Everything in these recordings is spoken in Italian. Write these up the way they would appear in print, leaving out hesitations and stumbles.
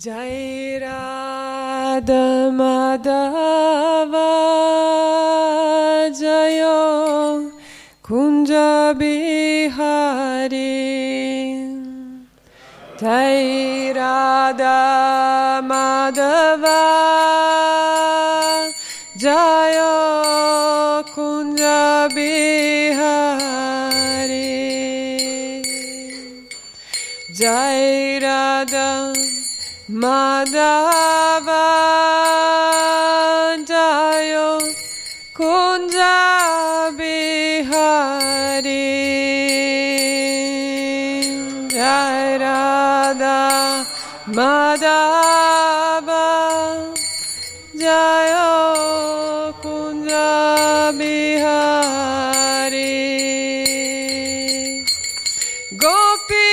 Jai Radha Madhava Jayo Kunja Bihari Jai Radha Madhava Jayo Kunja Bihari Jai Radha Madhava Jayo Kunja Bihari Jai Radha Madhava Jayo Kunja Bihari Gopi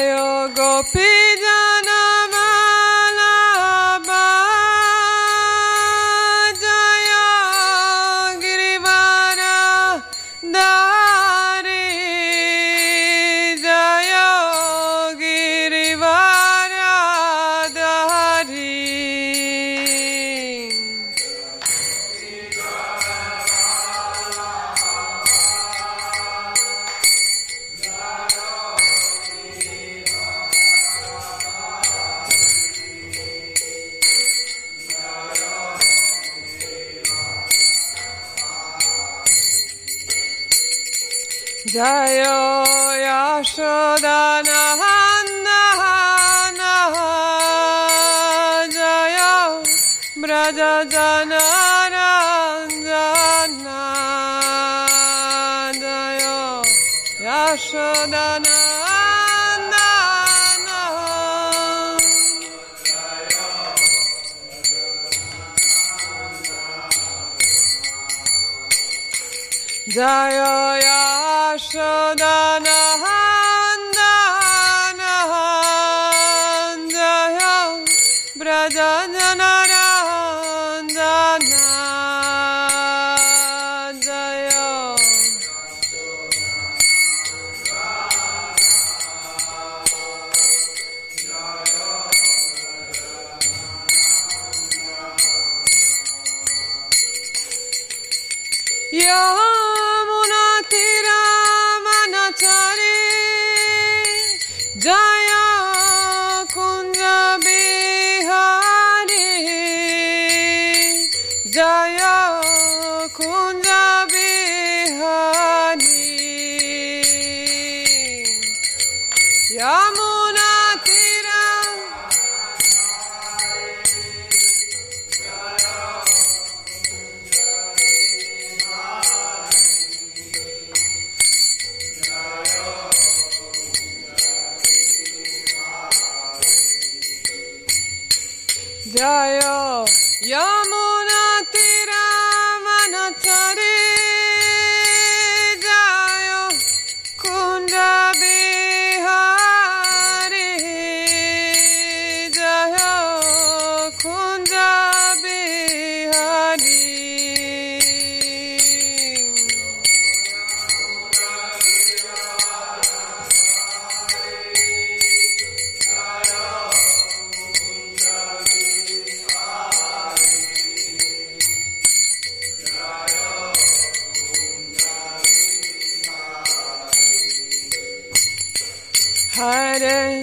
Jayo Gopi Jana Vallabha Jayo Girivara Dhari Jayo Girivara Dhari Jayo Yashoda Nandana Jayo Brajajanarandana Jayo Yashoda Nandana Jayo Yashodanandana Jayo Brajajanarandana Jayo Yashodanandana Jaya Kunja Bihari Jaya Kunja Bihari Yamuna Tira Jayo Yamuna Tira Manachari Jayo Kunja Bihari Jayo Kunja Bihari Hare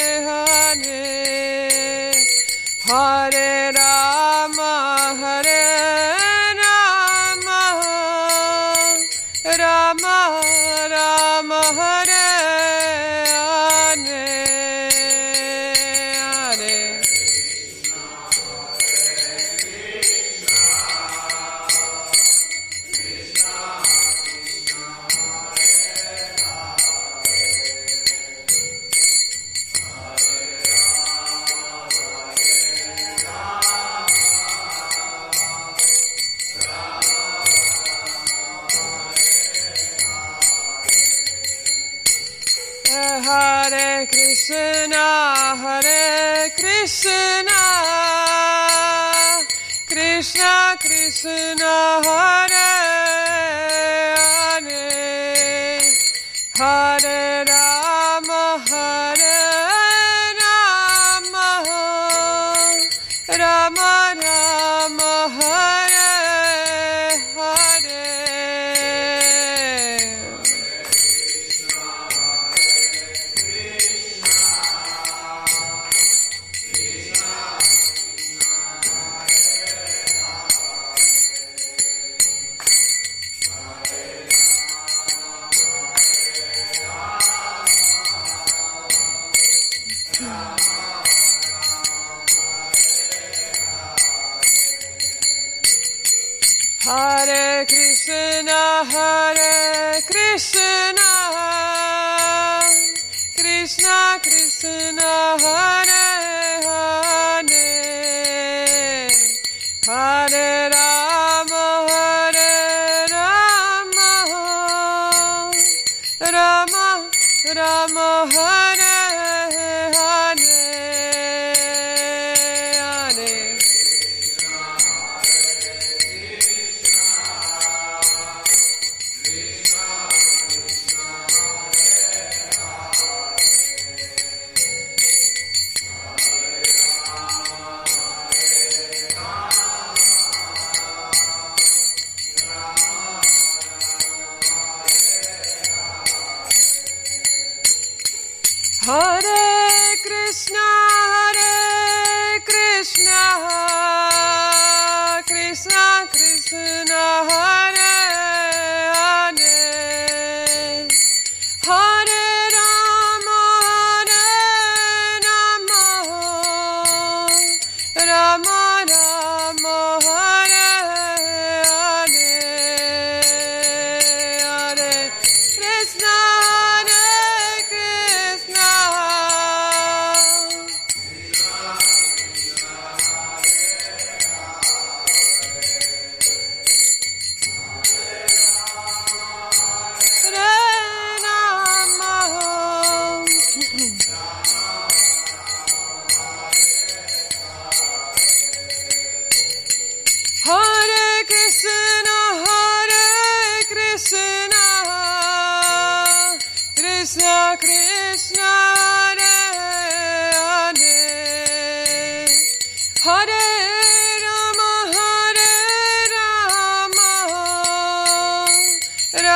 Hare, Hare Rama Hare Rama, Rama Rama Hare Krishna, Hare Krishna, Krishna Krishna, Hare Hare, Hare Rama, Hare Rama, Rama Rama, Hare Hare. Hare Krishna, Hare Krishna, Krishna Krishna, Hare Hare, Hare Rama, Hare Rama, Rama Rama, Hare Hare, Hare. Hare Krishna, Hare Krishna, Krishna Krishna, Hare Hare, Hare Rama, Hare Rama, Rama Rama, Hare Hare, Hare Krishna. Krishna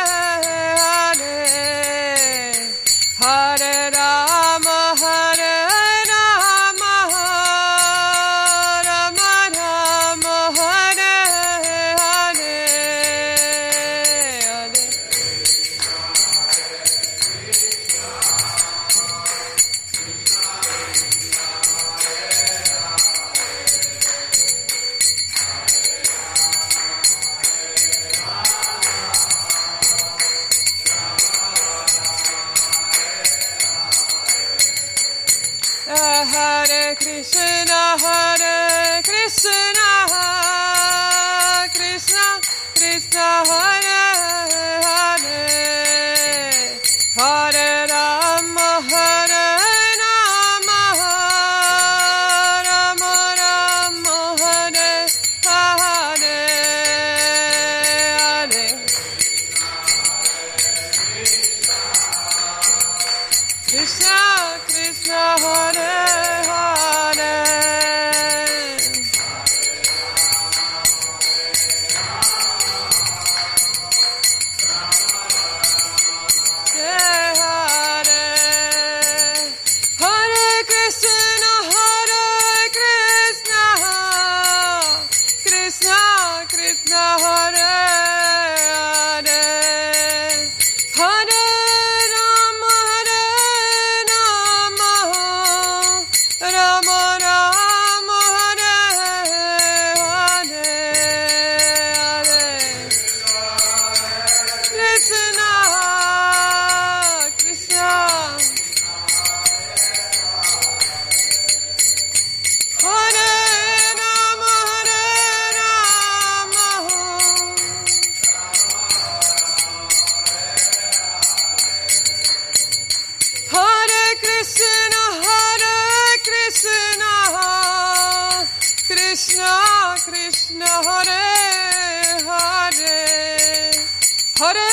Hare, Hare Rama, Hare Rama, Rama Rama, Hare Hare. Hare Krishna, Hare Krishna, Krishna Krishna, Hare Hare, Hare Rama, Hare Rama, Rama Rama, Hare Hare, Hare. Hare Krishna, Hare Krishna, Krishna Krishna, Hare Hare, Hare Rama, Hare Rama, Rama Rama, Hare Hare, Hare Krishna Krishna, Hare Hare. Hare Hare. Hare Krishna, Hare Krishna, Krishna Krishna, Hare Krishna, Krishna Krishna, Hare Hare, Hare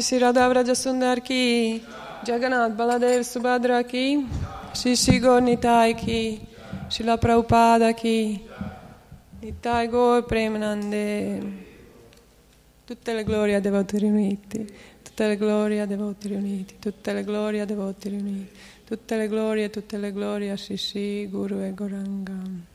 Shri Radha Vrajasundara ki, Jagannath Baladeva Subhadra ki, Shri Gaura Nitai ki, Srila Prabhupada ki, Nittai Gaur Premanander. Tutte le glorie a devoti riuniti, tutte le glorie a devoti riuniti, tutte le glorie a devoti riuniti, tutte le glorie a Shri Guru e Goranga.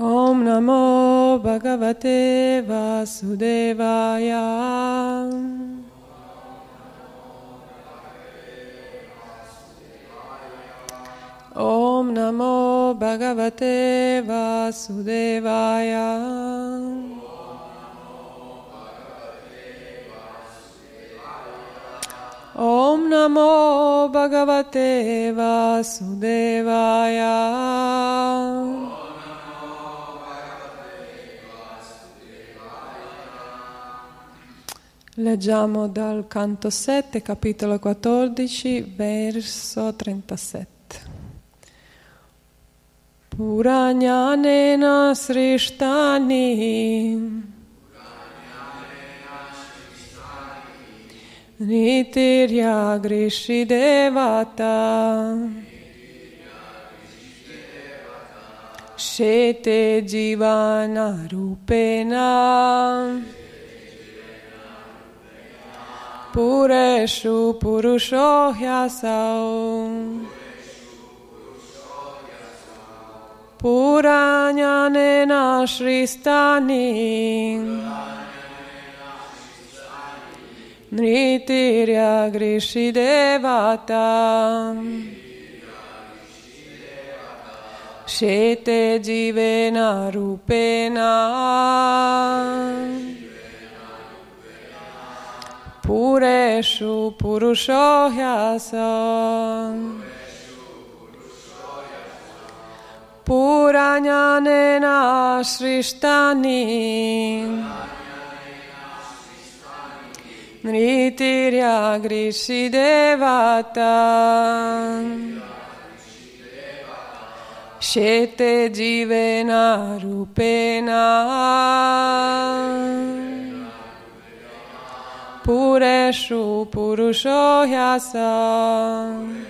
Om Namo Bhagavate Vāsudevāya. Om Namo Bhagavate Vāsudevāya. Om Namo Bhagavate Vāsudevāya. Leggiamo dal canto 7, capitolo 14, verso 37. Puranyanena srishtani nitirya grishidevata shete jivana rupena Pureshu Purusho Hyasau Puranyanena Shristani Nritirya Grishidevata Shete Jivena Rupena Pureshu Purusho Hyasam Puranyanena Srishtani Nritirya Grishidevata Shete Jivena Rupena Pureshu Purusho Hyasam.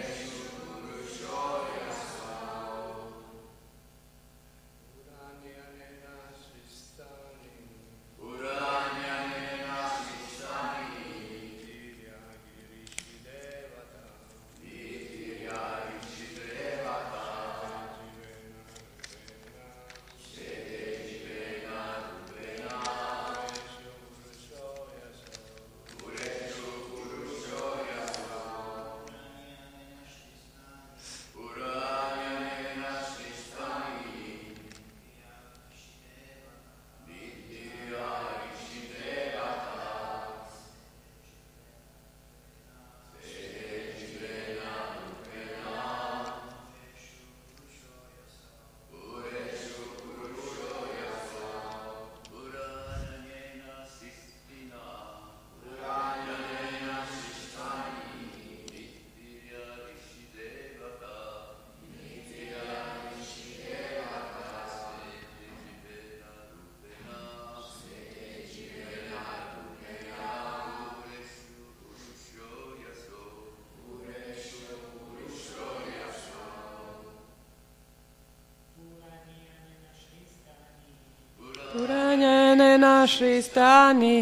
Shristani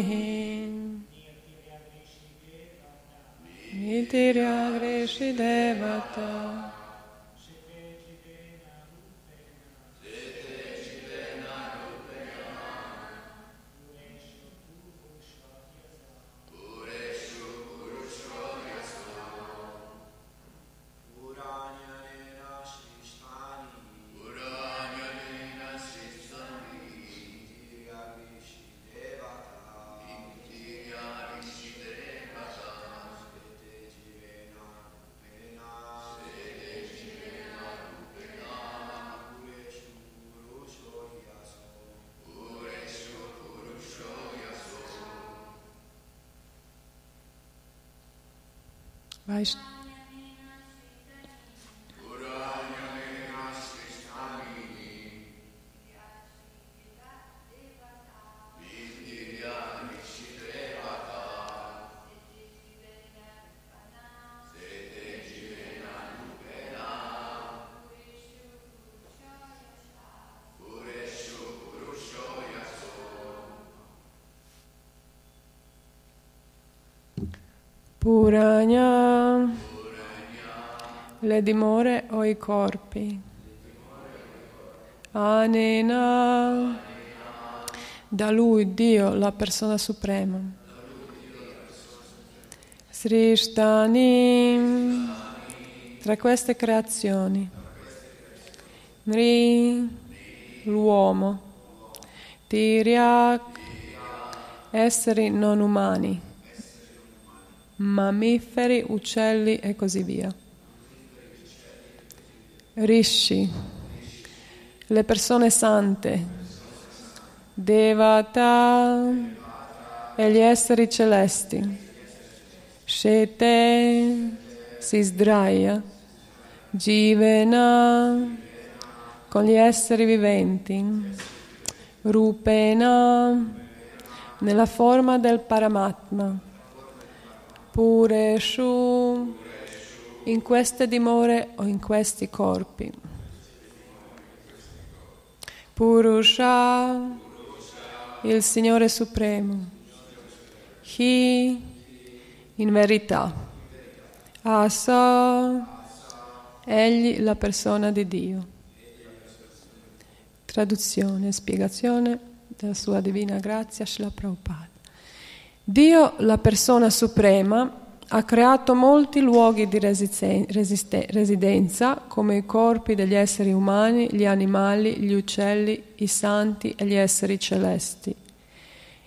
Nitirya Grishidevata Puranya, le dimore o i corpi. Anena, da lui Dio, la persona suprema. Srishtani, tra queste creazioni. Nri, l'uomo. Tiryak, esseri non umani. Mammiferi, uccelli e così via. Rishi, le persone sante. Devata, e gli esseri celesti. Shete si sdraia, Jivena con gli esseri viventi, Rupena nella forma del Paramatma, Pureshu in queste dimore o in questi corpi, Purusha il Signore Supremo, Hi in verità, Asa egli la persona di Dio. Traduzione e spiegazione della sua divina grazia Srila Prabhupada. Dio, la persona suprema, ha creato molti luoghi di residenza come i corpi degli esseri umani, gli animali, gli uccelli, i santi e gli esseri celesti.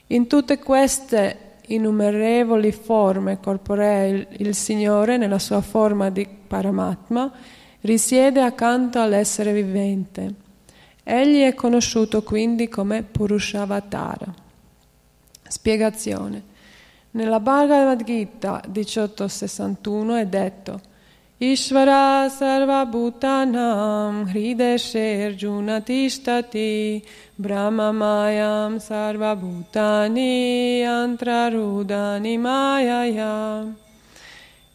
In tutte queste innumerevoli forme corporee il Signore, nella sua forma di Paramatma, risiede accanto all'essere vivente. Egli è conosciuto quindi come Purushavatara. Spiegazione. Nella Bhagavad Gita 18.61 è detto Ishvara sarva bhutanam hrideshe arjuna tishtati brahma mayam sarva bhutani antrarudani mayaya.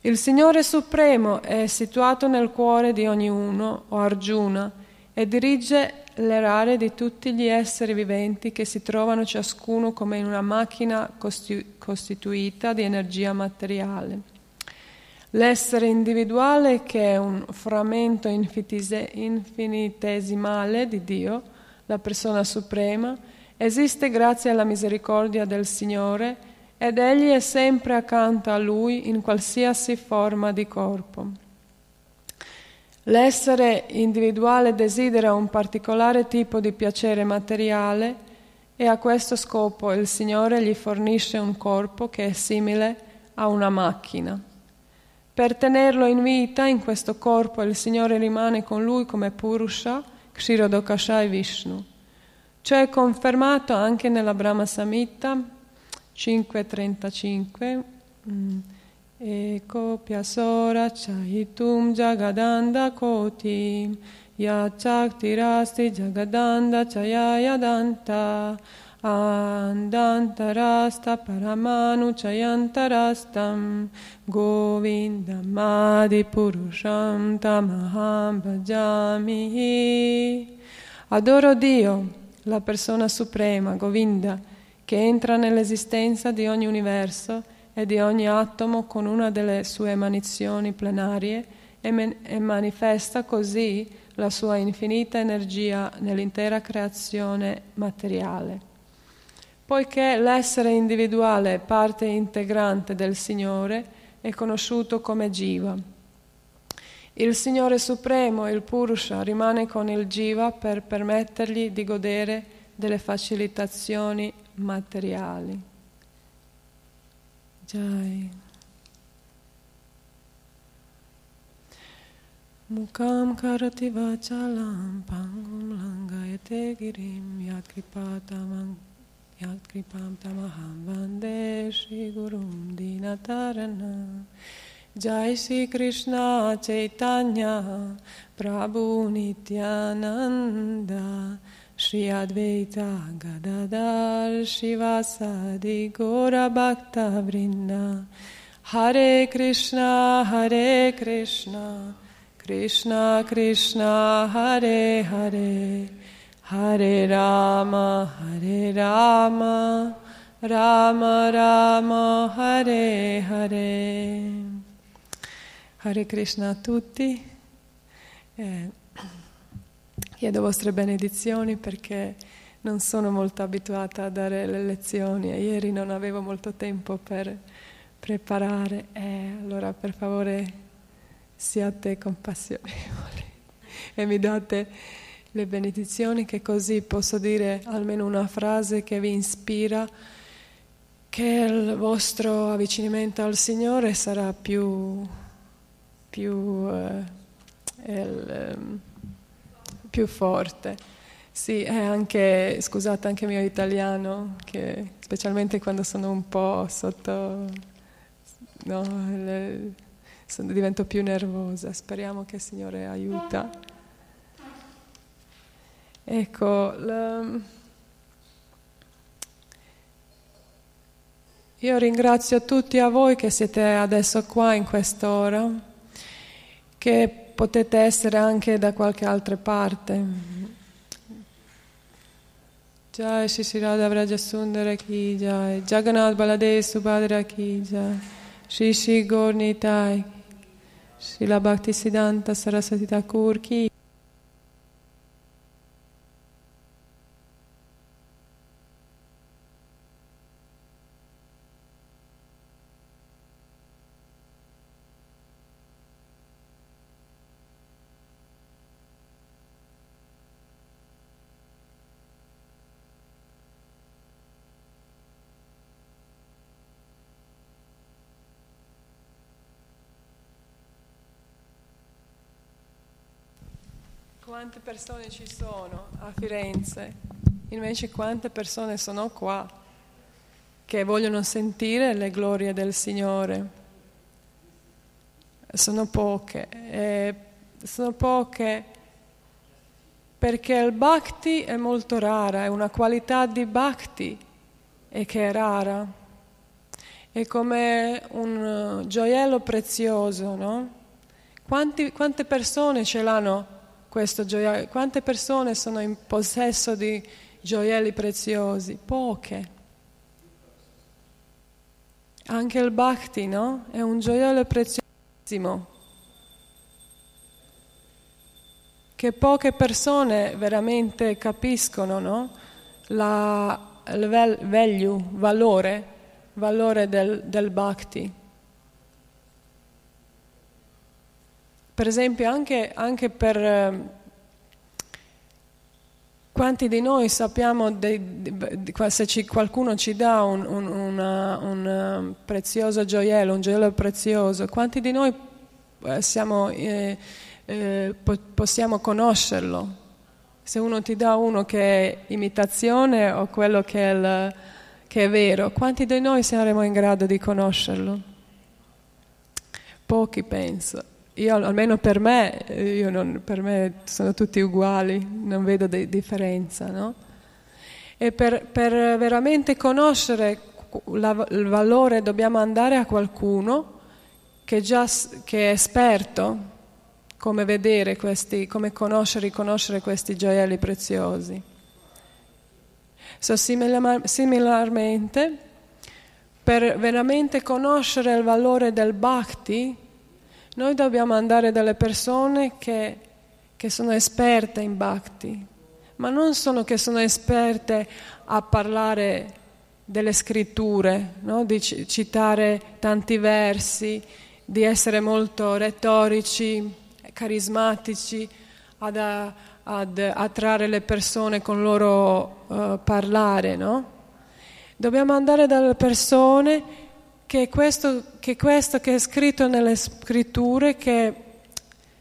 Il Signore Supremo è situato nel cuore di ognuno, o Arjuna, e dirige le rare di tutti gli esseri viventi che si trovano ciascuno come in una macchina costituita di energia materiale. L'essere individuale, che è un frammento infinitesimale di Dio, la persona suprema, esiste grazie alla misericordia del Signore ed egli è sempre accanto a Lui in qualsiasi forma di corpo. L'essere individuale desidera un particolare tipo di piacere materiale e a questo scopo il Signore gli fornisce un corpo che è simile a una macchina. Per tenerlo in vita, in questo corpo, il Signore rimane con lui come Purusha, Kshirodakasha e Vishnu. Ciò è confermato anche nella Brahma Samhita 5.35. Eko piasora chahitum jagadanda kotim yachaktirasti jagadanda chayayadanta andantarasta paramanu chayantarastam govindamadi purusham tamaham bhajamihi. Adoro Dio, la persona suprema, Govinda, che entra nell'esistenza di ogni universo e di ogni atomo con una delle sue emanazioni plenarie e manifesta così la sua infinita energia nell'intera creazione materiale. Poiché l'essere individuale è parte integrante del Signore, è conosciuto come Jiva. Il Signore Supremo, il Purusha, rimane con il Jiva per permettergli di godere delle facilitazioni materiali. Jai. Mukam karati vachalam pangum langayate girim yat kripam tamaham vande Shri Gurum Dinatarana. Jai Shri Krishna Caitanya Prabhu Nityananda Shri Advaita Gadadar Shivasadi Gaurabhaktavrindaki. Hare Krishna, Hare Krishna, Krishna Krishna, Hare Hare, Hare Rama, Hare Rama, Rama Rama, Hare Hare. Hare Krishna a tutti. Chiedo vostre benedizioni perché non sono molto abituata a dare le lezioni e ieri non avevo molto tempo per preparare, allora per favore siate compassionevoli e mi date le benedizioni, che così posso dire almeno una frase che vi ispira, che il vostro avvicinamento al Signore sarà più forte. Sì, è anche, scusate, anche mio italiano, che specialmente quando sono un po' sotto, no, divento più nervosa. Speriamo che il Signore aiuta. Ecco, io ringrazio tutti a voi che siete adesso qua in quest'ora, che potete essere anche da qualche altra parte. Jai Shri Radha Vrajasundara ki jai, Jagannatha Baladeva Subhadra ki jai, Shri Gaura Nitai, Srila Bhaktisiddhanta Saraswati Thakur ki. Quante persone ci sono a Firenze, invece quante persone sono qua che vogliono sentire le glorie del Signore. Sono poche, perché il bhakti è molto rara, è una qualità di bhakti e che è rara. È come un gioiello prezioso, no? Quante persone ce l'hanno? Questo gioiello. Quante persone sono in possesso di gioielli preziosi? Poche. Anche il bhakti, no? È un gioiello preziosissimo, che poche persone veramente capiscono, no? Il value, valore del bhakti. Per esempio, anche per quanti di noi sappiamo, se qualcuno ci dà un prezioso gioiello, un gioiello prezioso, quanti di noi possiamo conoscerlo? Se uno ti dà uno che è imitazione o quello che è vero, quanti di noi saremo in grado di conoscerlo? Pochi, penso. Io, almeno per me, per me sono tutti uguali, non vedo differenza, no? E per veramente conoscere il valore dobbiamo andare a qualcuno che è esperto come vedere questi, come riconoscere questi gioielli preziosi. Similarmente, per veramente conoscere il valore del bhakti, noi dobbiamo andare dalle persone che sono esperte in bhakti, ma non sono che sono esperte a parlare delle scritture, no? Di citare tanti versi, di essere molto retorici, carismatici, ad attrarre le persone con loro parlare, no? Dobbiamo andare dalle persone che questo che è scritto nelle scritture, che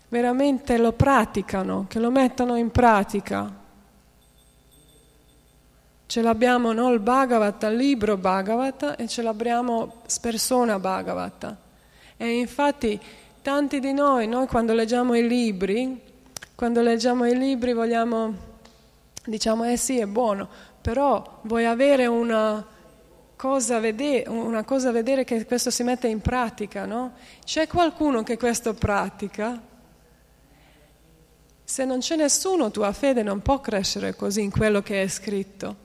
veramente lo praticano, che lo mettono in pratica. Ce l'abbiamo, no? Il Bhagavata, il libro Bhagavata, e ce l'abbiamo persona Bhagavata. E infatti tanti di noi quando leggiamo i libri, vogliamo, diciamo, sì, è buono, però vuoi avere una cosa a vedere che questo si mette in pratica, no? C'è qualcuno che questo pratica? Se non c'è nessuno, tua fede non può crescere così in quello che è scritto.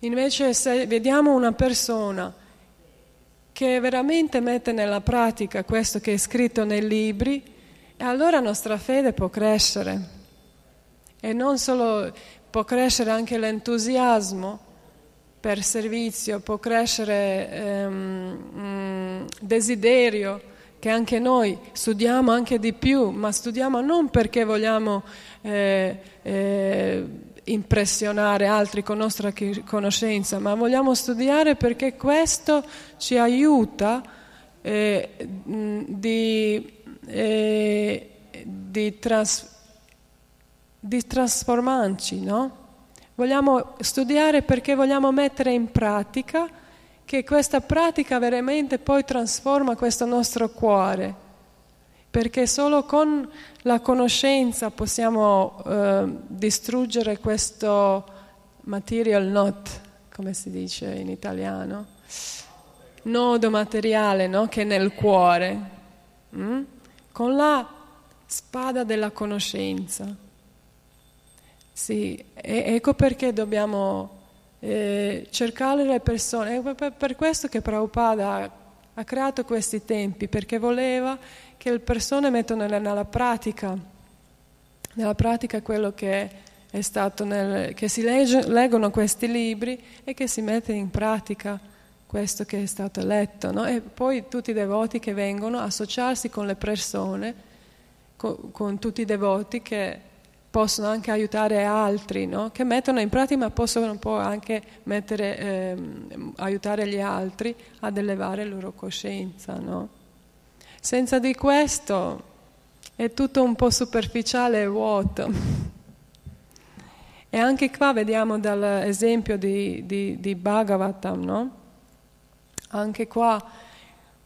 Invece, se vediamo una persona che veramente mette nella pratica questo che è scritto nei libri, allora nostra fede può crescere. E non solo, può crescere anche l'entusiasmo per servizio, può crescere desiderio, che anche noi studiamo anche di più, ma studiamo non perché vogliamo impressionare altri con nostra conoscenza, ma vogliamo studiare perché questo ci aiuta di di trasformarci, no? Vogliamo studiare perché vogliamo mettere in pratica, che questa pratica veramente poi trasforma questo nostro cuore, perché solo con la conoscenza possiamo distruggere questo material knot, come si dice in italiano, nodo materiale, no? Che è nel cuore, con la spada della conoscenza. Sì, ecco perché dobbiamo cercare le persone, è per questo che Prabhupada ha creato questi tempi, perché voleva che le persone mettano nella pratica quello che è stato, che si leggono questi libri e che si mette in pratica questo che è stato letto, no? E poi tutti i devoti che vengono associarsi con le persone, con tutti i devoti che possono anche aiutare altri, no? Che mettono in pratica, ma possono un po' anche aiutare gli altri ad elevare la loro coscienza, no? Senza di questo è tutto un po' superficiale e vuoto. E anche qua vediamo dall'esempio di Bhagavatam, no? Anche qua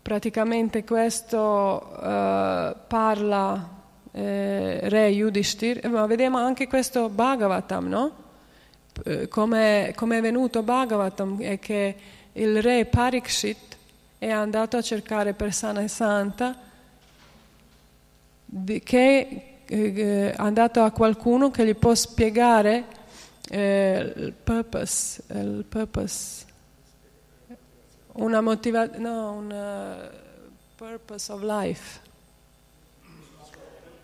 praticamente questo parla... Re Yudhishthira, ma vediamo anche questo Bhagavatam, no? Come è venuto Bhagavatam, è che il re Parikshit è andato a cercare per sana e santa, che è andato a qualcuno che gli può spiegare il purpose, un purpose of life,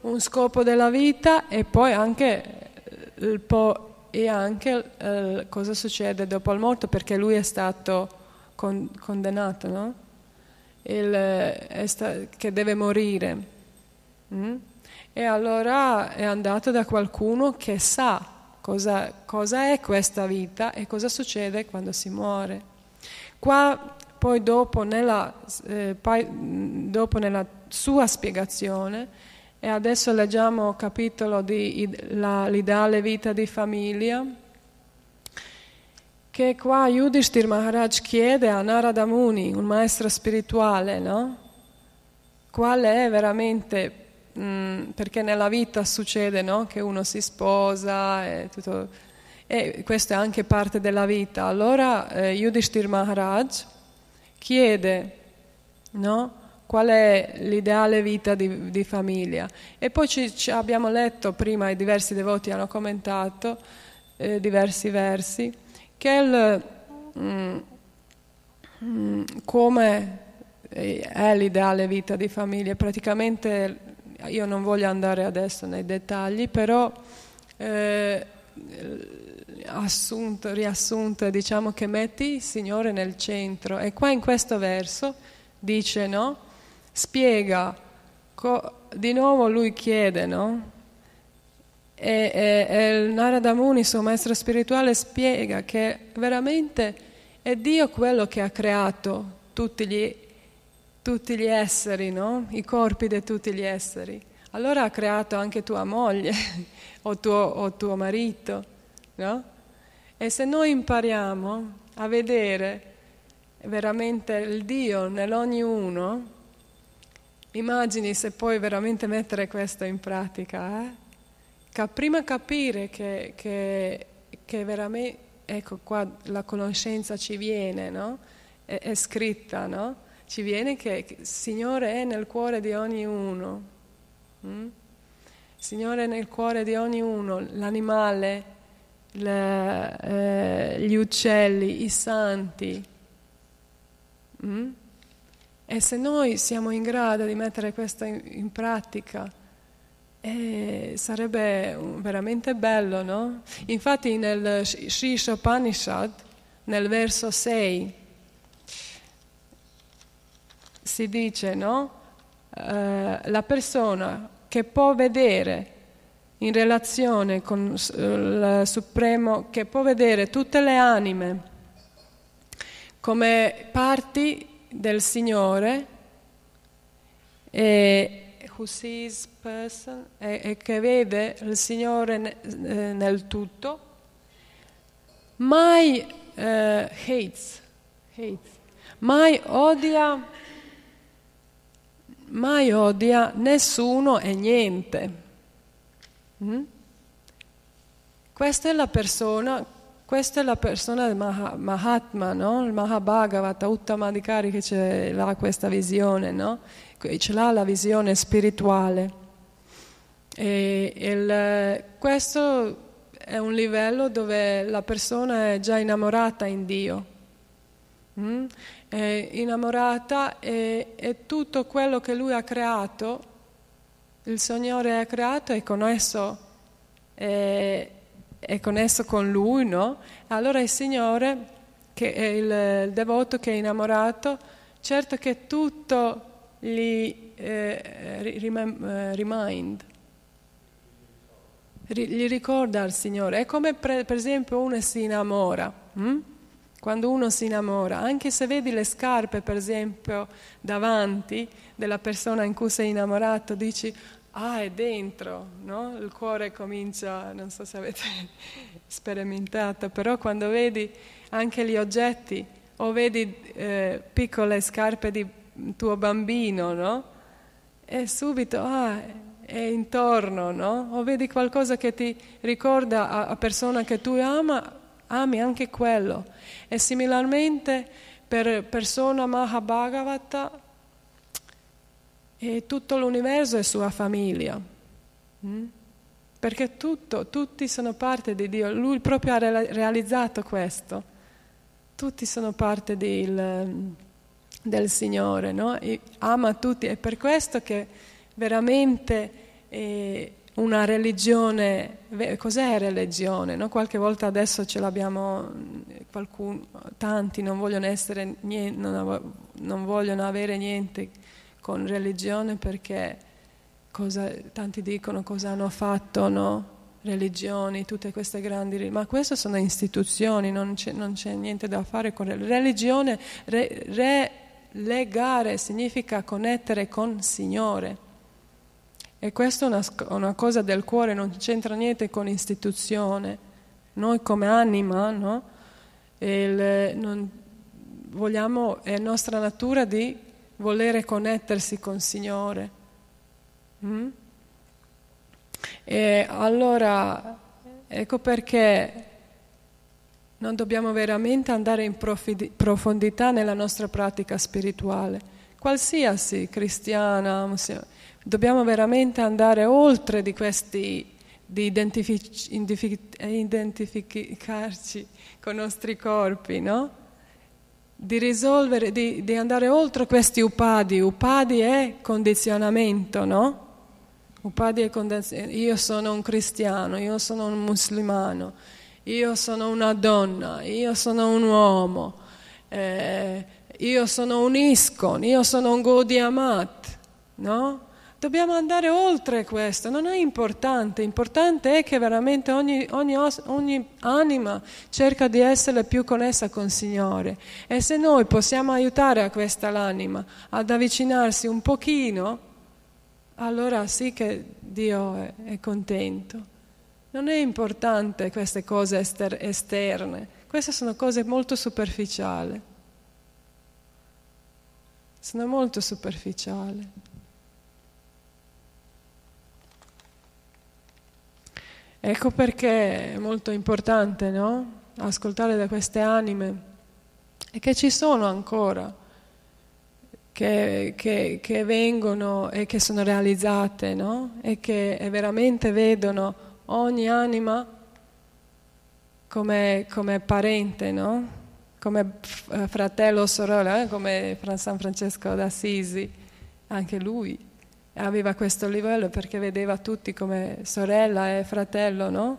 un scopo della vita, e poi anche cosa succede dopo il morto, perché lui è stato condannato, no? Che deve morire. E allora è andato da qualcuno che sa cosa è questa vita e cosa succede quando si muore. Qua poi dopo nella sua spiegazione. E adesso leggiamo il capitolo di l'ideale vita di famiglia, che qua Yudhishthira Maharaj chiede a Narada Muni, un maestro spirituale, no? Qual è veramente, perché nella vita succede, no? Che uno si sposa e questo è anche parte della vita. Allora Yudhishthira Maharaj chiede, no? Qual è l'ideale vita di famiglia? E poi abbiamo letto prima, i diversi devoti hanno commentato diversi versi, che come è l'ideale vita di famiglia. Praticamente io non voglio andare adesso nei dettagli, però riassunto, diciamo che metti il Signore nel centro. E qua in questo verso dice, no? Spiega, di nuovo lui chiede, no? E il Narada Muni, suo maestro spirituale, spiega che veramente è Dio quello che ha creato tutti gli esseri, no? I corpi di tutti gli esseri. Allora ha creato anche tua moglie o tuo marito, no? E se noi impariamo a vedere veramente il Dio nell'ognuno, immagini se puoi veramente mettere questo in pratica, eh? Prima capire che veramente, ecco qua la conoscenza ci viene, no? È scritta, no? Ci viene che il Signore è nel cuore di ognuno. Signore è nel cuore di ognuno, l'animale, gli uccelli, i santi. E se noi siamo in grado di mettere questo in pratica, sarebbe veramente bello, no? Infatti nel Sri Isopanisad, nel verso 6, si dice, no? La persona che può vedere in relazione con il Supremo, che può vedere tutte le anime come parti del Signore, who sees person, che vede il Signore nel tutto, mai hates, mai odia nessuno e niente. Questa è la persona, del Mahatma, no? Il Mahabhagavata, Uttamadikari, che ce l'ha questa visione, no? Ce l'ha la visione spirituale. E questo è un livello dove la persona è già innamorata in Dio. È innamorata e tutto quello che lui ha creato, il Signore ha creato, è connesso con lui, no? Allora il Signore, che è il devoto che è innamorato, certo che tutto gli gli ricorda al Signore. È come per esempio uno si innamora. Quando uno si innamora, anche se vedi le scarpe per esempio davanti della persona in cui sei innamorato, dici ah, è dentro, no? Il cuore comincia, non so se avete sperimentato, però quando vedi anche gli oggetti o vedi piccole scarpe di tuo bambino, no? E subito è intorno, no? O vedi qualcosa che ti ricorda a persona che tu ami anche quello. E similarmente per persona Mahabhagavata e tutto l'universo è sua famiglia, perché tutti sono parte di Dio. Lui proprio ha realizzato questo: tutti sono parte del Signore, no? E ama tutti. È per questo che veramente una religione, cos'è religione? No? Qualche volta adesso ce l'abbiamo, tanti non vogliono essere niente, non vogliono avere niente con religione, perché tanti dicono cosa hanno fatto, no? Religioni, tutte queste grandi, ma queste sono istituzioni, non c'è niente da fare con religione. Legare significa connettere con Signore. E questa è una cosa del cuore, non c'entra niente con istituzione. Noi come anima, no? È nostra natura di volere connettersi con Signore. E allora, ecco perché non dobbiamo veramente andare in profondità nella nostra pratica spirituale, qualsiasi, cristiana, musulmana. Dobbiamo veramente andare oltre di questi, di identificarci con i nostri corpi, no? Di risolvere, di andare oltre questi upadi. Upadi è condizionamento, no? Upadi è condizionamento. Io sono un cristiano, io sono un musulmano, io sono una donna, io sono un uomo, io sono un ISKCON, io sono un Gaudiya Math, no? Dobbiamo andare oltre questo, non è importante. Importante è che veramente ogni anima cerca di essere più connessa con il Signore. E se noi possiamo aiutare a questa l'anima ad avvicinarsi un pochino, allora sì che Dio è contento. Non è importante queste cose esterne, queste sono cose molto superficiali. Sono molto superficiali. Ecco perché è molto importante, no? Ascoltare da queste anime, e che ci sono ancora, che vengono e che sono realizzate, no? E che veramente vedono ogni anima come parente, no? Come fratello o sorella, come San Francesco d'Assisi, anche lui aveva questo livello perché vedeva tutti come sorella e fratello, no?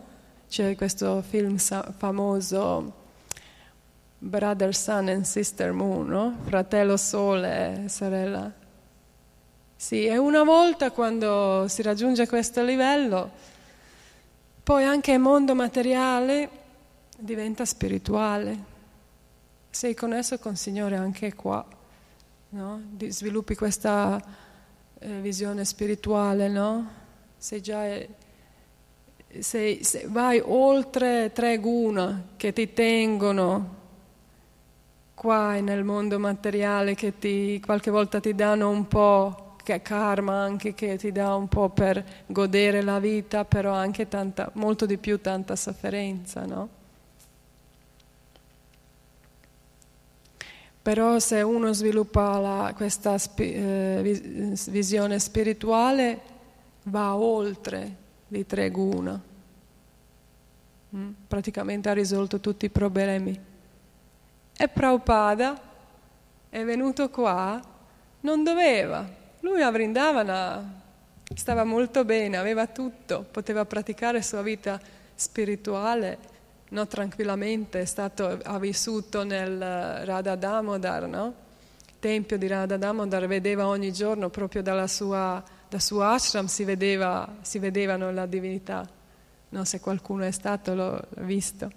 C'è questo film famoso Brother Sun and Sister Moon, no? Fratello Sole e Sorella. Sì, e una volta quando si raggiunge questo livello, poi anche il mondo materiale diventa spirituale. Sei connesso con il Signore anche qua, no? Sviluppi questa visione spirituale, no? Se vai oltre tre guna che ti tengono qua nel mondo materiale, che ti qualche volta ti danno un po' karma, anche che ti dà un po' per godere la vita, però anche tanta, molto di più, tanta sofferenza, no? Però se uno sviluppa questa visione spirituale, va oltre di tre guna. Praticamente ha risolto tutti i problemi. E Prabhupada è venuto qua, non doveva. Lui a Vrindavana stava molto bene, aveva tutto, poteva praticare la sua vita spirituale, no, tranquillamente. Ha vissuto nel Radha Damodar, no? Tempio di Radha Damodar, vedeva ogni giorno proprio dal suo ashram si vedevano la divinità, no? Se qualcuno è stato l'ha visto.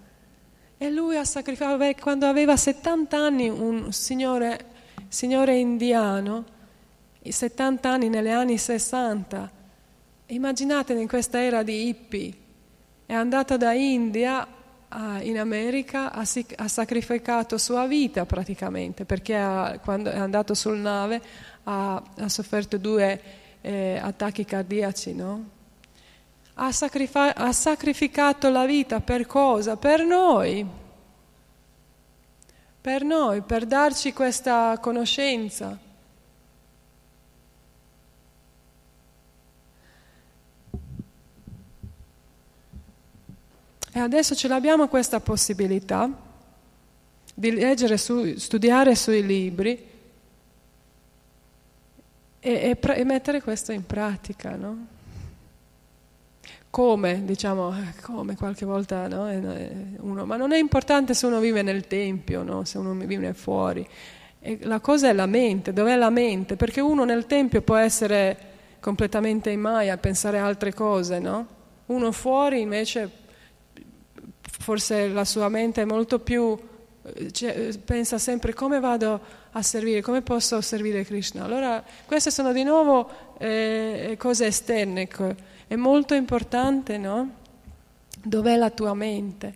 E lui ha sacrificato, quando aveva 70 anni, un signore indiano, i 70 anni, negli anni 60, immaginate, in questa era di hippie, è andato da India in America, ha sacrificato sua vita praticamente, perché quando è andato sul nave ha sofferto due attacchi cardiaci, no? Ha sacrificato la vita per cosa? Per noi, per darci questa conoscenza. E adesso ce l'abbiamo questa possibilità di leggere, studiare sui libri e mettere questo in pratica, no? Come qualche volta, no? Ma non è importante se uno vive nel tempio, no? Se uno vive fuori. E la cosa è la mente. Dov'è la mente? Perché uno nel tempio può essere completamente in Maya, pensare altre cose, no? Uno fuori invece, forse la sua mente è molto più, pensa sempre come vado a servire, come posso servire Krishna. Allora queste sono di nuovo cose esterne. È molto importante, no? Dov'è la tua mente?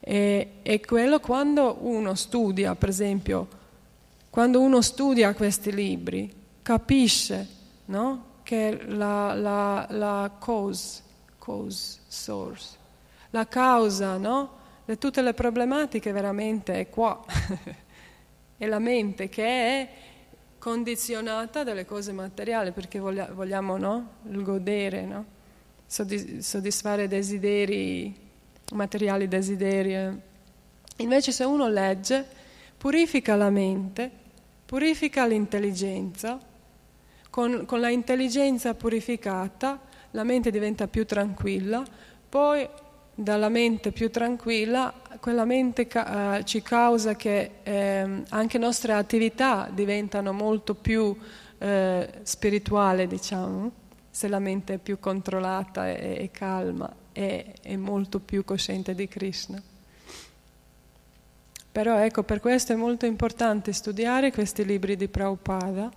E quello, quando uno studia, per esempio, quando uno studia questi libri, capisce, no? Che la cause, source, la causa, no? Di tutte le problematiche veramente è qua. È la mente che è condizionata dalle cose materiali, perché vogliamo, no? Il godere, no? Soddisfare desideri, materiali desideri. Invece se uno legge, purifica la mente, purifica l'intelligenza, con la intelligenza purificata la mente diventa più tranquilla, poi dalla mente più tranquilla, quella mente ci causa che anche nostre attività diventano molto più spirituali, diciamo, se la mente è più controllata e calma e molto più cosciente di Krishna. Però ecco, per questo è molto importante studiare questi libri di Prabhupada.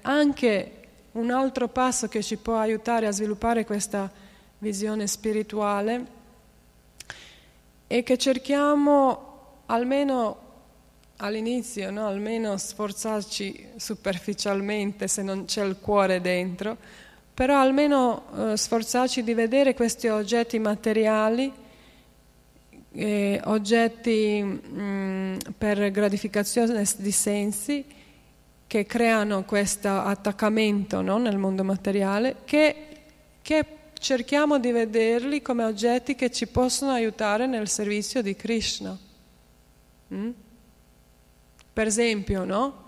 Anche un altro passo che ci può aiutare a sviluppare questa visione spirituale e che cerchiamo almeno all'inizio, no? Almeno sforzarci superficialmente, se non c'è il cuore dentro, però almeno sforzarci di vedere questi oggetti materiali, oggetti per gratificazione di sensi, che creano questo attaccamento, no? Nel mondo materiale, che cerchiamo di vederli come oggetti che ci possono aiutare nel servizio di Krishna. Per esempio, no?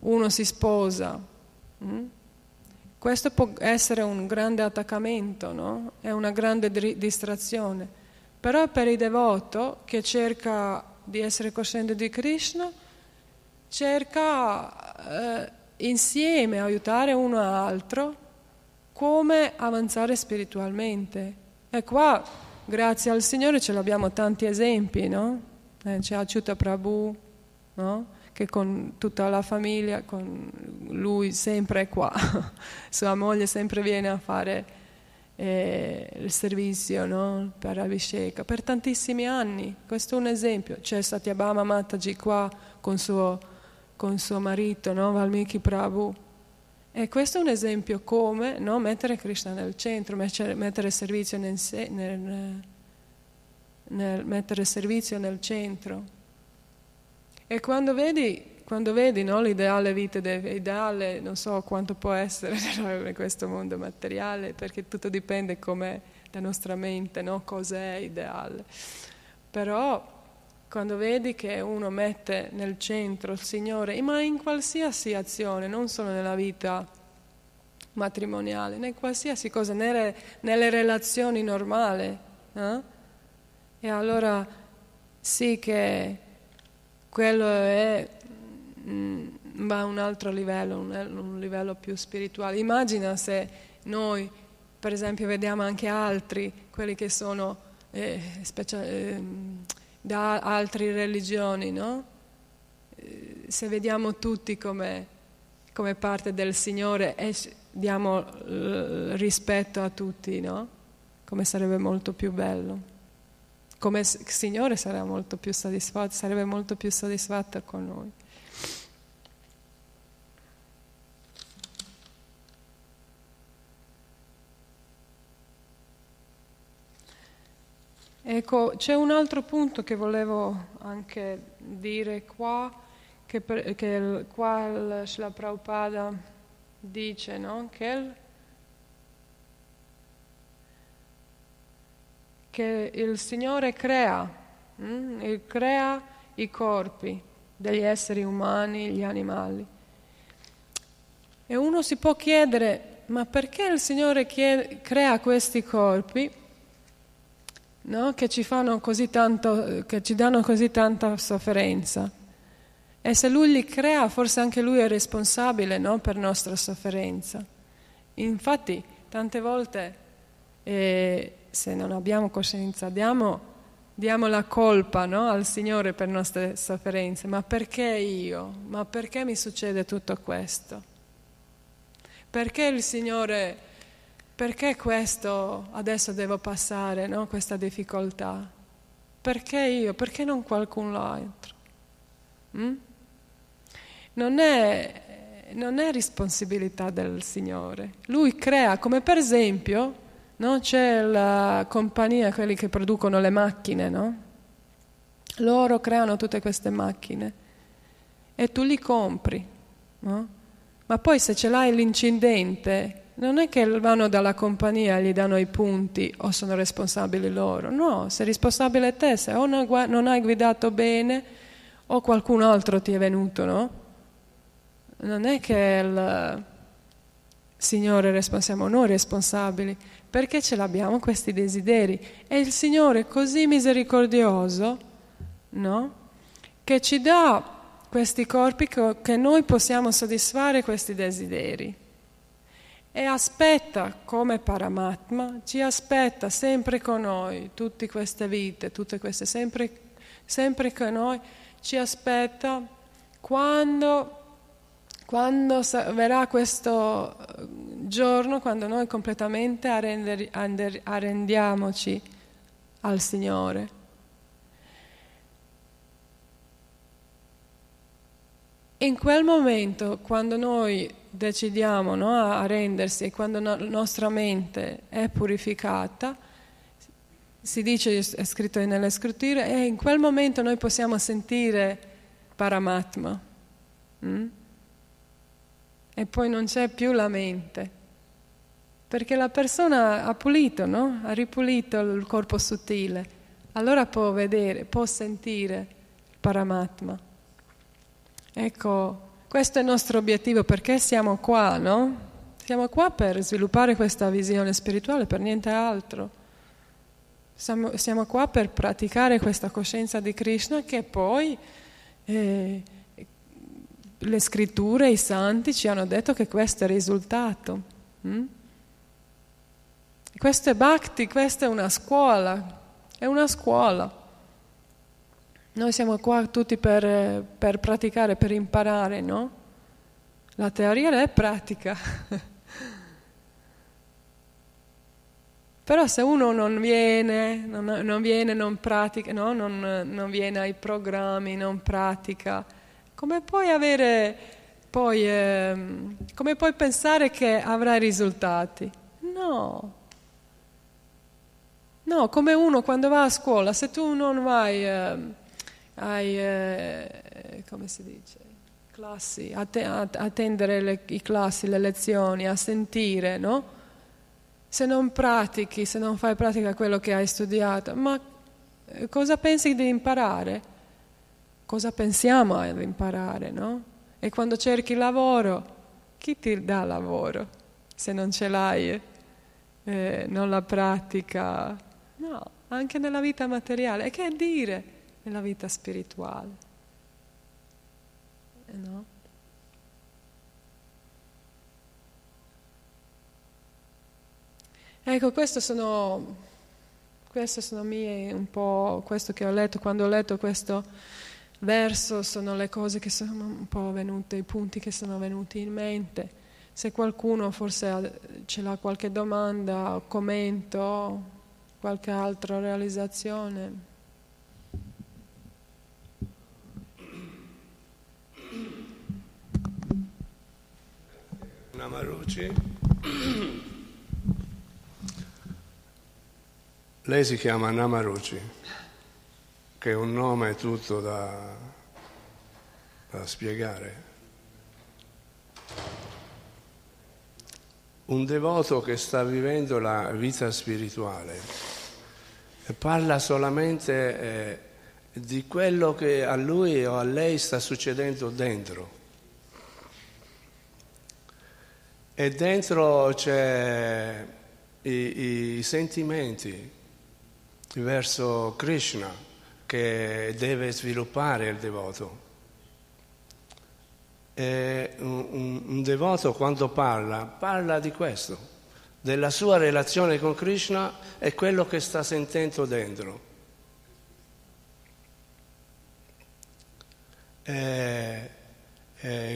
Uno si sposa. Questo può essere un grande attaccamento, no? È una grande distrazione. Però per il devoto che cerca di essere cosciente di Krishna, cerca insieme aiutare uno all'altro come avanzare spiritualmente. E qua, grazie al Signore, ce l'abbiamo tanti esempi, no? C'è Aciuta Prabhu, no? che con tutta la famiglia, con lui sempre qua, sua moglie sempre viene a fare il servizio, no? Per Abhisheka, per tantissimi anni. Questo è un esempio. C'è Satyabama Mataji qua con suo marito, no? Valmiki Prabhu. E questo è un esempio come, no? Mettere Krishna nel centro, mettere servizio nel centro. E quando vedi no? L'ideale vita, ideale, non so quanto può essere in questo mondo materiale, perché tutto dipende com'è da nostra mente, no? Cos'è ideale. Però quando vedi che uno mette nel centro il Signore, ma in qualsiasi azione, non solo nella vita matrimoniale, né qualsiasi cosa, nelle relazioni normali, eh? E allora sì che quello va a un altro livello, un livello più spirituale. Immagina se noi, per esempio, vediamo anche altri, quelli che sono da altre religioni, no? Se vediamo tutti come parte del Signore e diamo rispetto a tutti, no? Come sarebbe molto più bello. Come il Signore sarebbe molto più soddisfatto con noi. Ecco, c'è un altro punto che volevo anche dire qua, che qua il Srila Prabhupada dice, no? Che il Signore crea i corpi degli esseri umani, gli animali. E uno si può chiedere, ma perché il Signore crea questi corpi? No? Che ci fanno così tanto, che ci danno così tanta sofferenza. E se Lui li crea, forse anche Lui è responsabile, no? Per nostra sofferenza. Infatti, tante volte, se non abbiamo coscienza, diamo la colpa, no? Al Signore per nostre sofferenze. Ma perché io? Ma perché mi succede tutto questo? Perché il Signore... Perché questo adesso devo passare, no? Questa difficoltà? Perché io? Perché non qualcun altro? Non è responsabilità del Signore. Lui crea, come per esempio, no? C'è la compagnia, quelli che producono le macchine, no? Loro creano tutte queste macchine e tu li compri, no? Ma poi se ce l'hai l'incidente... Non è che vanno dalla compagnia e gli danno i punti o sono responsabili loro. No, sei responsabile te, se o non hai guidato bene o qualcun altro ti è venuto, no? Non è che il Signore è responsabile, noi responsabili, perché ce l'abbiamo questi desideri. E il Signore è così misericordioso, no? Che ci dà questi corpi che noi possiamo soddisfare questi desideri. E aspetta, come Paramatma, ci aspetta sempre con noi, tutte queste vite, tutte queste, sempre con noi, ci aspetta quando verrà questo giorno, quando noi completamente arrendiamoci al Signore. In quel momento, quando noi decidiamo, no, a rendersi, e quando la nostra mente è purificata, si dice, è scritto nelle scritture, e in quel momento noi possiamo sentire Paramatma. E poi non c'è più la mente. Perché la persona ha pulito, no? Ha ripulito il corpo sottile. Allora può vedere, può sentire Paramatma. Ecco, questo è il nostro obiettivo, perché siamo qua, no? Siamo qua per sviluppare questa visione spirituale, per niente altro. Siamo qua per praticare questa coscienza di Krishna che poi le scritture, i santi ci hanno detto che questo è il risultato. Questo è bhakti, questa è una scuola. Noi siamo qua tutti per praticare, per imparare, no? La teoria è pratica. Però se uno non viene, non pratica, no? non viene ai programmi, non pratica, come puoi avere poi, come puoi pensare che avrai risultati? No. No, come uno quando va a scuola, se tu non vai come si dice, classi, attendere i classi, le lezioni, a sentire, no? Se non pratichi, se non fai pratica quello che hai studiato, ma cosa pensi di imparare? Cosa pensiamo ad imparare, no? E quando cerchi lavoro, chi ti dà lavoro se non ce l'hai, non la pratica? No, anche nella vita materiale. E che dire nella vita spirituale? No? Ecco, queste sono mie, un po' questo che ho letto, quando ho letto questo verso, sono le cose che sono un po' venute, i punti che sono venuti in mente. Se qualcuno forse ce l'ha qualche domanda, commento, qualche altra realizzazione. Namaruci. Lei si chiama Namaruci, che è un nome tutto da spiegare. Un devoto che sta vivendo la vita spirituale parla solamente di quello che a lui o a lei sta succedendo dentro. E dentro c'è i sentimenti verso Krishna che deve sviluppare il devoto. E un devoto quando parla di questo, della sua relazione con Krishna e quello che sta sentendo dentro. E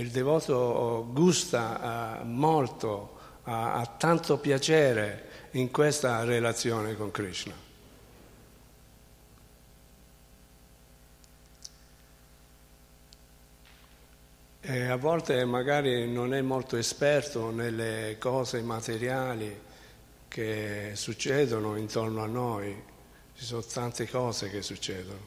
il devoto gusta molto, ha tanto piacere in questa relazione con Krishna. E a volte magari non è molto esperto nelle cose materiali che succedono intorno a noi, ci sono tante cose che succedono.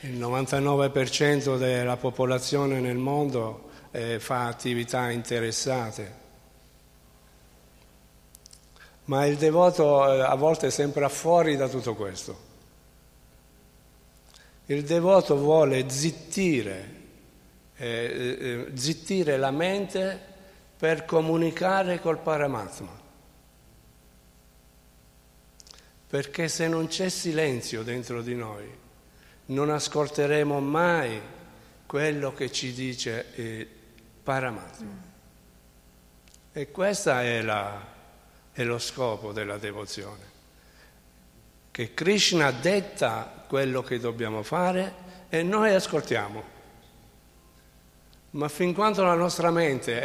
Il 99% della popolazione nel mondo fa attività interessate, ma il devoto a volte sembra fuori da tutto questo. Il devoto vuole zittire la mente per comunicare col Paramatma, perché se non c'è silenzio dentro di noi non ascolteremo mai quello che ci dice il Paramatma. E questo è lo scopo della devozione, che Krishna detta quello che dobbiamo fare e noi ascoltiamo. Ma fin quando la nostra mente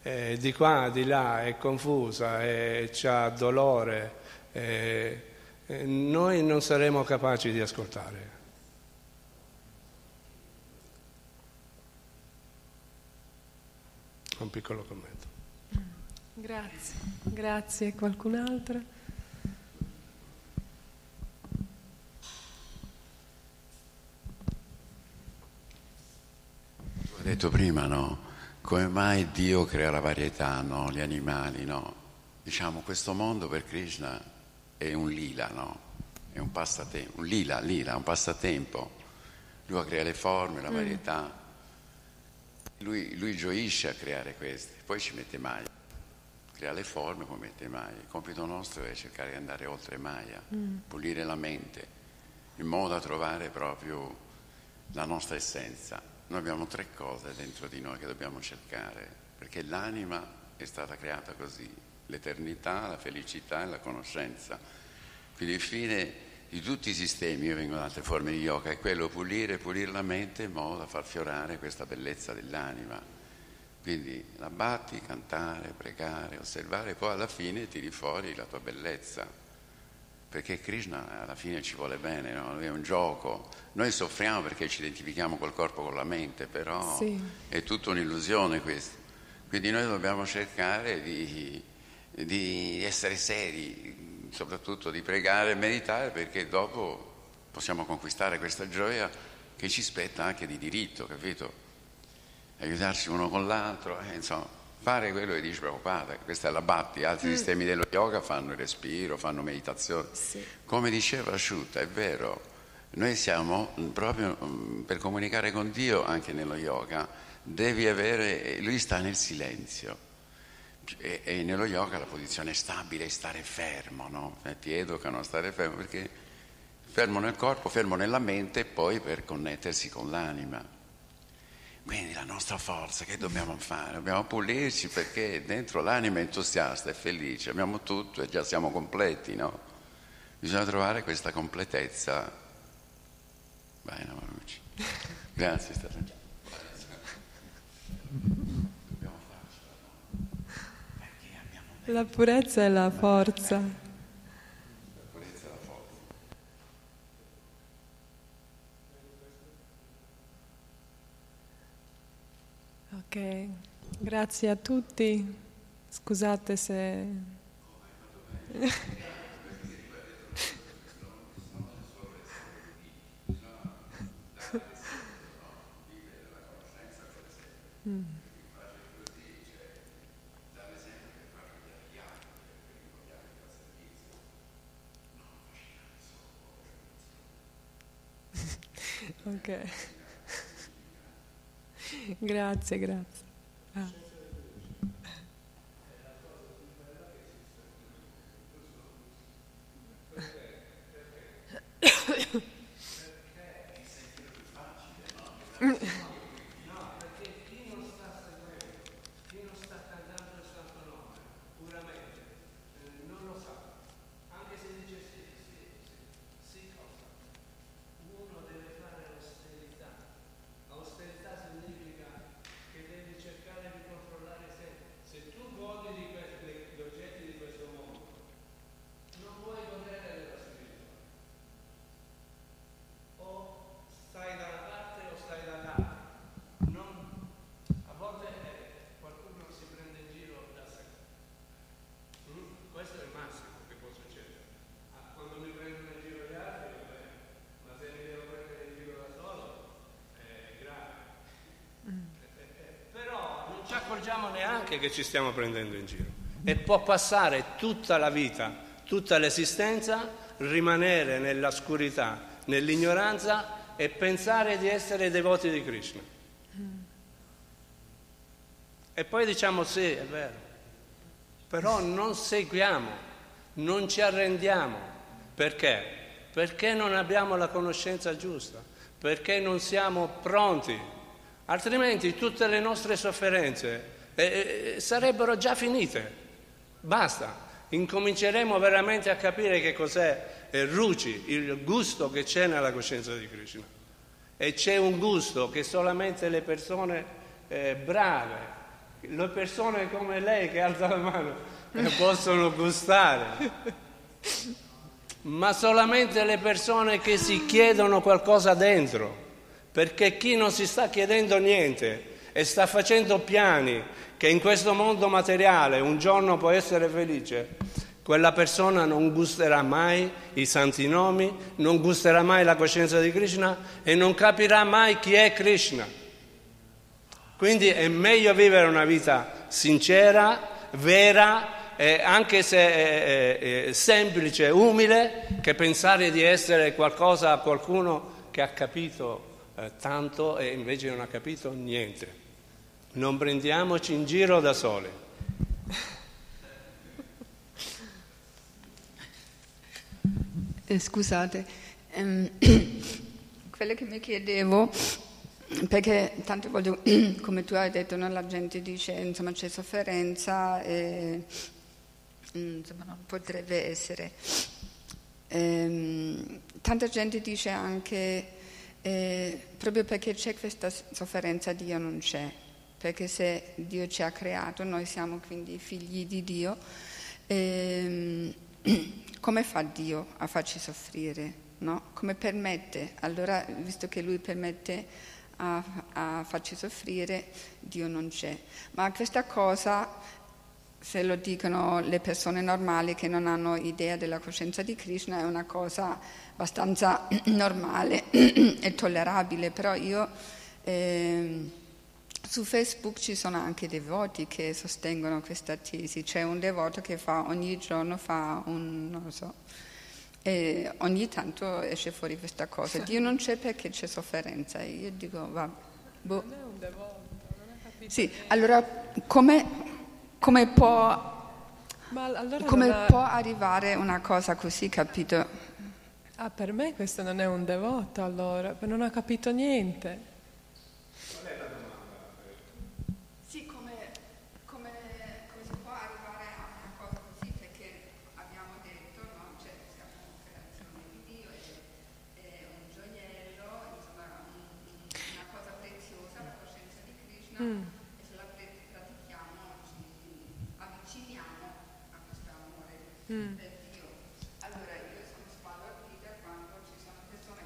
è di qua, di là, è confusa, c'ha dolore, noi non saremo capaci di ascoltare. Un piccolo commento. Grazie. Qualcun altro? Ho detto prima, no? Come mai Dio crea la varietà, no? Gli animali, no? Diciamo, questo mondo per Krishna è un lila, no? È un passatempo, un lila, un passatempo. Lui crea le forme, la varietà. Lui gioisce a creare queste, poi ci mette Maya. Crea le forme, poi mette Maya. Il compito nostro è cercare di andare oltre Maya, pulire la mente, in modo da trovare proprio la nostra essenza. Noi abbiamo tre cose dentro di noi che dobbiamo cercare, perché l'anima è stata creata così: l'eternità, la felicità e la conoscenza. Quindi il fine di tutti i sistemi vengono altre forme di yoga, è quello pulire la mente in modo da far fiorare questa bellezza dell'anima. Quindi la batti, cantare, pregare, osservare, poi alla fine tiri fuori la tua bellezza, perché Krishna alla fine ci vuole bene, no? È un gioco. Noi soffriamo perché ci identifichiamo col corpo, con la mente, però sì, è tutta un'illusione questa. Quindi noi dobbiamo cercare di essere seri, soprattutto di pregare e meditare, perché dopo possiamo conquistare questa gioia che ci spetta anche di diritto, capito? Aiutarci uno con l'altro, insomma, fare quello che dice Prabhupada, questa è la bhakti. Altri sistemi dello yoga fanno il respiro, fanno meditazione. Sì. Come diceva Asciutta, è vero, noi siamo proprio per comunicare con Dio anche nello yoga, devi avere, lui sta nel silenzio. E nello yoga la posizione stabile è stare fermo, no? Ti educano a stare fermo, perché fermo nel corpo, fermo nella mente, e poi per connettersi con l'anima. Quindi la nostra forza, che dobbiamo fare? Dobbiamo pulirci, perché dentro l'anima è entusiasta, è felice, abbiamo tutto e già siamo completi, no? Bisogna trovare questa completezza. Vai Namaruci. Grazie, stasera. La purezza è la forza. La purezza è la forza. Ok, grazie a tutti. Scusate se... Ok, grazie. Ah. Non accorgiamo neanche che ci stiamo prendendo in giro, e può passare tutta la vita, tutta l'esistenza, rimanere nell'oscurità, nell'ignoranza e pensare di essere devoti di Krishna. E poi diciamo sì, è vero, però non seguiamo, non ci arrendiamo. Perché? Perché non abbiamo la conoscenza giusta, perché non siamo pronti. Altrimenti tutte le nostre sofferenze sarebbero già finite. Basta. Incominceremo veramente a capire che cos'è Ruci, il gusto che c'è nella coscienza di Krishna. E c'è un gusto che solamente le persone brave, le persone come lei che alza la mano, possono gustare. Ma solamente le persone che si chiedono qualcosa dentro. Perché chi non si sta chiedendo niente e sta facendo piani che in questo mondo materiale un giorno può essere felice, quella persona non gusterà mai i santi nomi, non gusterà mai la coscienza di Krishna e non capirà mai chi è Krishna. Quindi è meglio vivere una vita sincera, vera, anche se è semplice, umile, che pensare di essere qualcosa, qualcuno che ha capito tanto e invece non ha capito niente. Non prendiamoci in giro da soli. Scusate, quello che mi chiedevo, perché tante volte, come tu hai detto, no, la gente dice insomma c'è sofferenza e insomma non potrebbe essere. tanta gente dice anche proprio perché c'è questa sofferenza Dio non c'è, perché se Dio ci ha creato noi siamo quindi figli di Dio, come fa Dio a farci soffrire? No? Come permette? Allora, visto che Lui permette a farci soffrire, Dio non c'è. Ma questa cosa, se lo dicono le persone normali che non hanno idea della coscienza di Krishna, è una cosa abbastanza normale e tollerabile. Però io su Facebook ci sono anche devoti che sostengono questa tesi. C'è un devoto che fa ogni giorno e ogni tanto esce fuori questa cosa. Dio non c'è perché c'è sofferenza. E io dico, vabbè, boh. Non è un devoto, non è capito. Sì, allora come può, ma allora come può arrivare una cosa così, capito? Ah, per me questo non è un devoto, allora, non ha capito niente. Qual è la domanda? Sì, come si può arrivare a una cosa così, perché abbiamo detto, no? Cioè, siamo una creazione di Dio, è un gioiello, insomma, una cosa preziosa, la coscienza di Krishna. Allora io sono sbalordita quando ci sono persone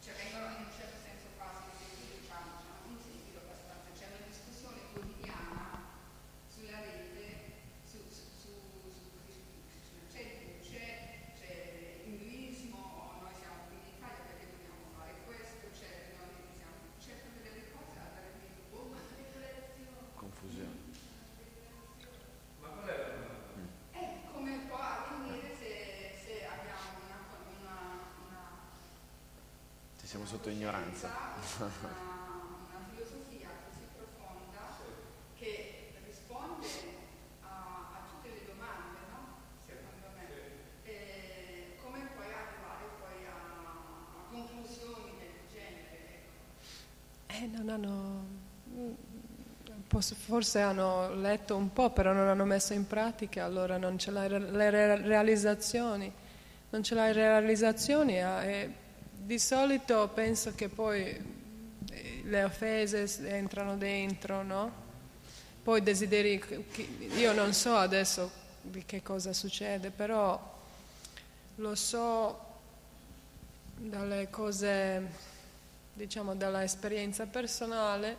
che vengono in un certo senso quasi di un sentito abbastanza. C'è una discussione quotidiana sulla rete, su c'è Dio, c'è l'induismo, noi siamo qui in Italia perché dobbiamo fare questo, c'è proprio delle cose da dire. Confusione. Siamo sotto ignoranza. Una filosofia così profonda che risponde a tutte le domande, no? Secondo me. E come puoi arrivare poi a conclusioni del genere? Non hanno, forse hanno letto un po', però non hanno messo in pratica, allora non ce l'hai le realizzazioni. Non ce l'hai realizzazioni Di solito penso che poi le offese entrano dentro, no? Poi desideri, io non so adesso di che cosa succede, però lo so dalle cose, diciamo dalla esperienza personale,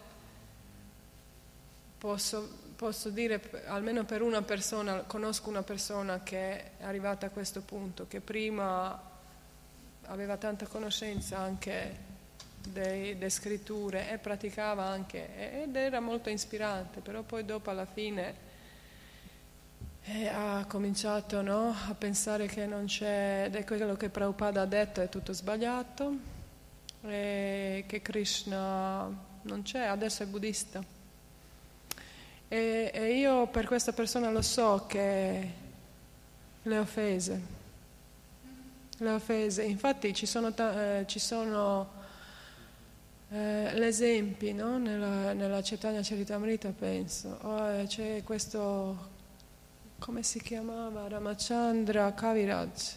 posso dire almeno per una persona, conosco una persona che è arrivata a questo punto, che prima aveva tanta conoscenza anche delle scritture e praticava anche, ed era molto ispirante, però poi dopo alla fine ha cominciato, no, a pensare che non c'è, ed è quello che Prabhupada ha detto, è tutto sbagliato, e che Krishna non c'è, adesso è buddista. E io per questa persona lo so che le offese, infatti ci sono l'esempio, no? Nella Caitanya Caritamrita, penso, c'è questo, come si chiamava? Ramachandra Kaviraj.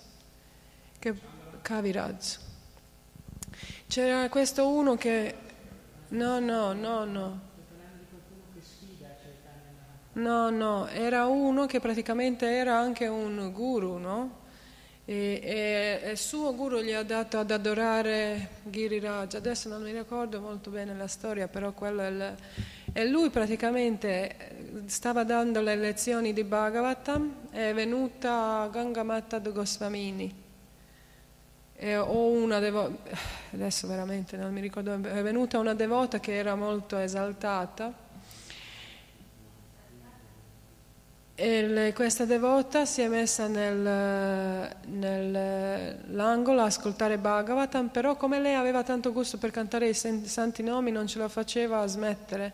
C'era questo uno che... No. No, era uno che praticamente era anche un guru, no? E il suo guru gli ha dato ad adorare Giriraja, adesso non mi ricordo molto bene la storia, però quello e lui praticamente stava dando le lezioni di Bhagavatam, è venuta Gangamata Goswami adesso veramente non mi ricordo, è venuta una devota che era molto esaltata, e questa devota si è messa nell'angolo a ascoltare Bhagavatam, però come lei aveva tanto gusto per cantare i santi nomi non ce la faceva a smettere,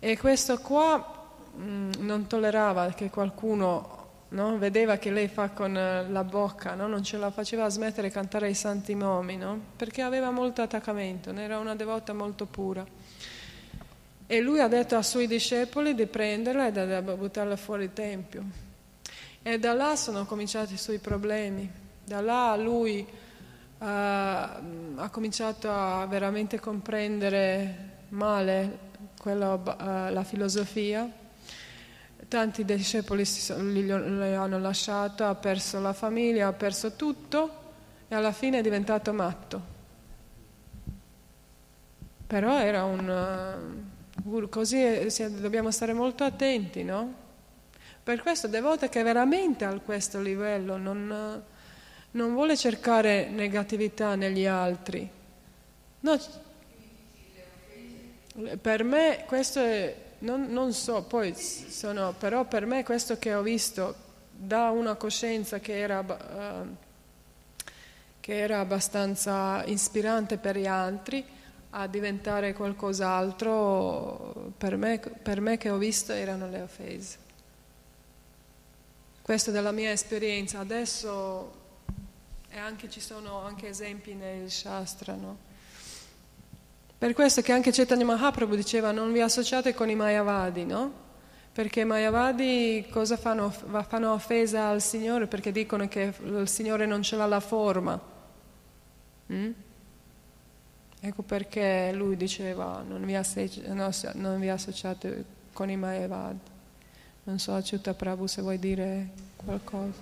e questo qua non tollerava che qualcuno, no, vedeva che lei fa con la bocca, no? Non ce la faceva a smettere cantare i santi nomi, no? Perché aveva molto attaccamento, era una devota molto pura. E lui ha detto ai suoi discepoli di prenderla e di buttarla fuori il tempio. E da là sono cominciati i suoi problemi. Da là lui ha cominciato a veramente comprendere male la filosofia. Tanti discepoli lo hanno lasciato, ha perso la famiglia, ha perso tutto e alla fine è diventato matto. Però era un guru, così dobbiamo stare molto attenti, no? Per questo devote che veramente a questo livello non vuole cercare negatività negli altri. No, per me questo è, non so, poi sono, però per me questo che ho visto da una coscienza che era abbastanza ispirante per gli altri a diventare qualcos'altro, per me che ho visto erano le offese. Questo della mia esperienza. Adesso ci sono anche esempi nel Shastra, no? Per questo che anche Caitanya Mahaprabhu diceva non vi associate con i Mayavadi, no? Perché i Mayavadi cosa fanno? Fanno offesa al Signore perché dicono che il Signore non ce l'ha la forma. Ecco perché lui diceva non vi associate con i Mayavad. Non so, Aciuta Prabhu, se vuoi dire qualcosa.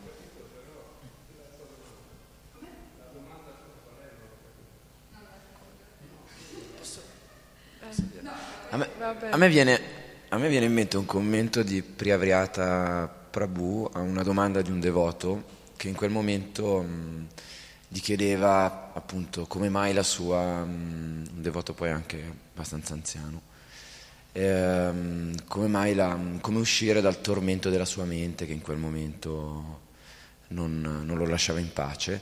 A me viene in mente un commento di Priyavrata Prabhu a una domanda di un devoto che in quel momento gli chiedeva appunto come mai la sua, un devoto poi anche abbastanza anziano, come uscire dal tormento della sua mente che in quel momento non lo lasciava in pace,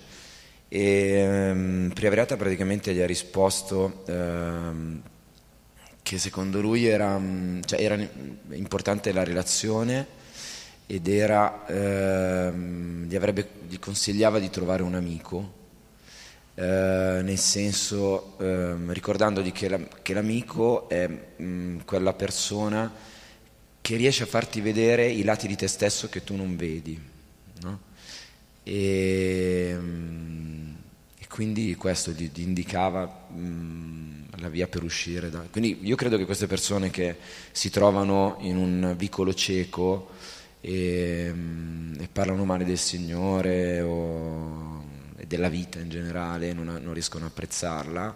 e Priyavrata praticamente gli ha risposto che secondo lui era importante la relazione ed era, gli consigliava di trovare un amico, nel senso, ricordandogli che l'amico è quella persona che riesce a farti vedere i lati di te stesso che tu non vedi, no? E quindi questo gli indicava la via per uscire quindi io credo che queste persone che si trovano in un vicolo cieco e parlano male del Signore e della vita in generale, non riescono a apprezzarla,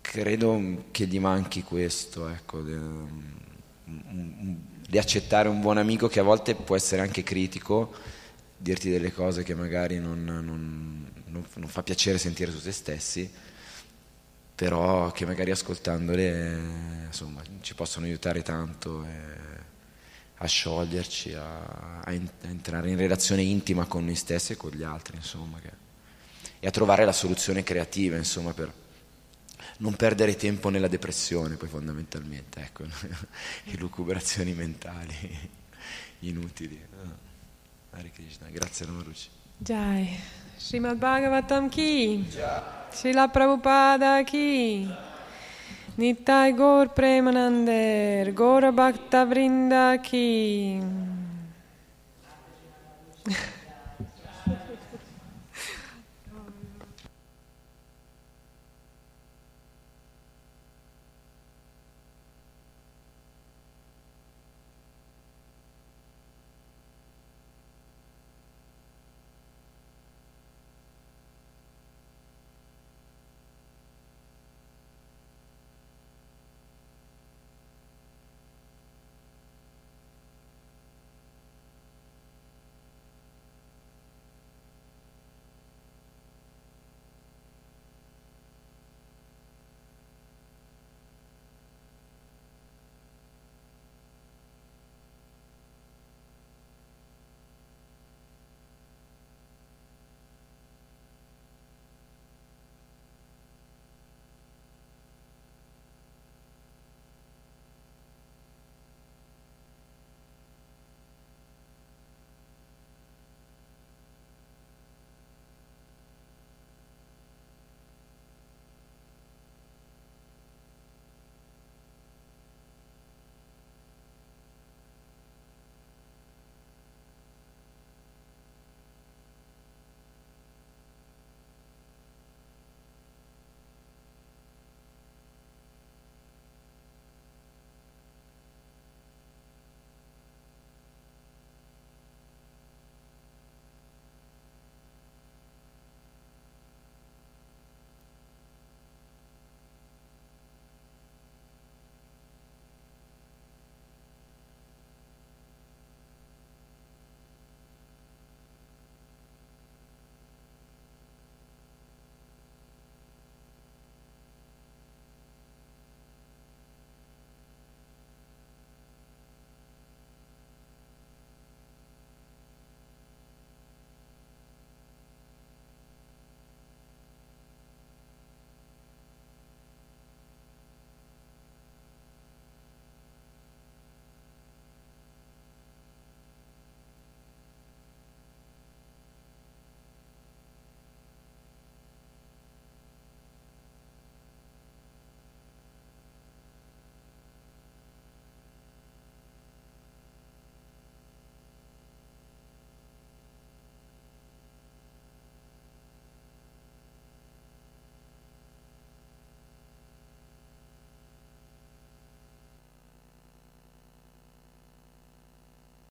credo che gli manchi questo, ecco, di accettare un buon amico che a volte può essere anche critico, dirti delle cose che magari non fa piacere sentire su se stessi, però che magari ascoltandole insomma ci possono aiutare tanto a scioglierci, a entrare in relazione intima con noi stessi e con gli altri, insomma, e a trovare la soluzione creativa, insomma, per non perdere tempo nella depressione, poi fondamentalmente, ecco, elucubrazioni mentali inutili. Hare Krishna, grazie Namaruci. Jai, Srimad Bhagavatam ki, Srila Prabhupada ki. Nittai Gaur Premanander, Gaurabhaktavrindaki.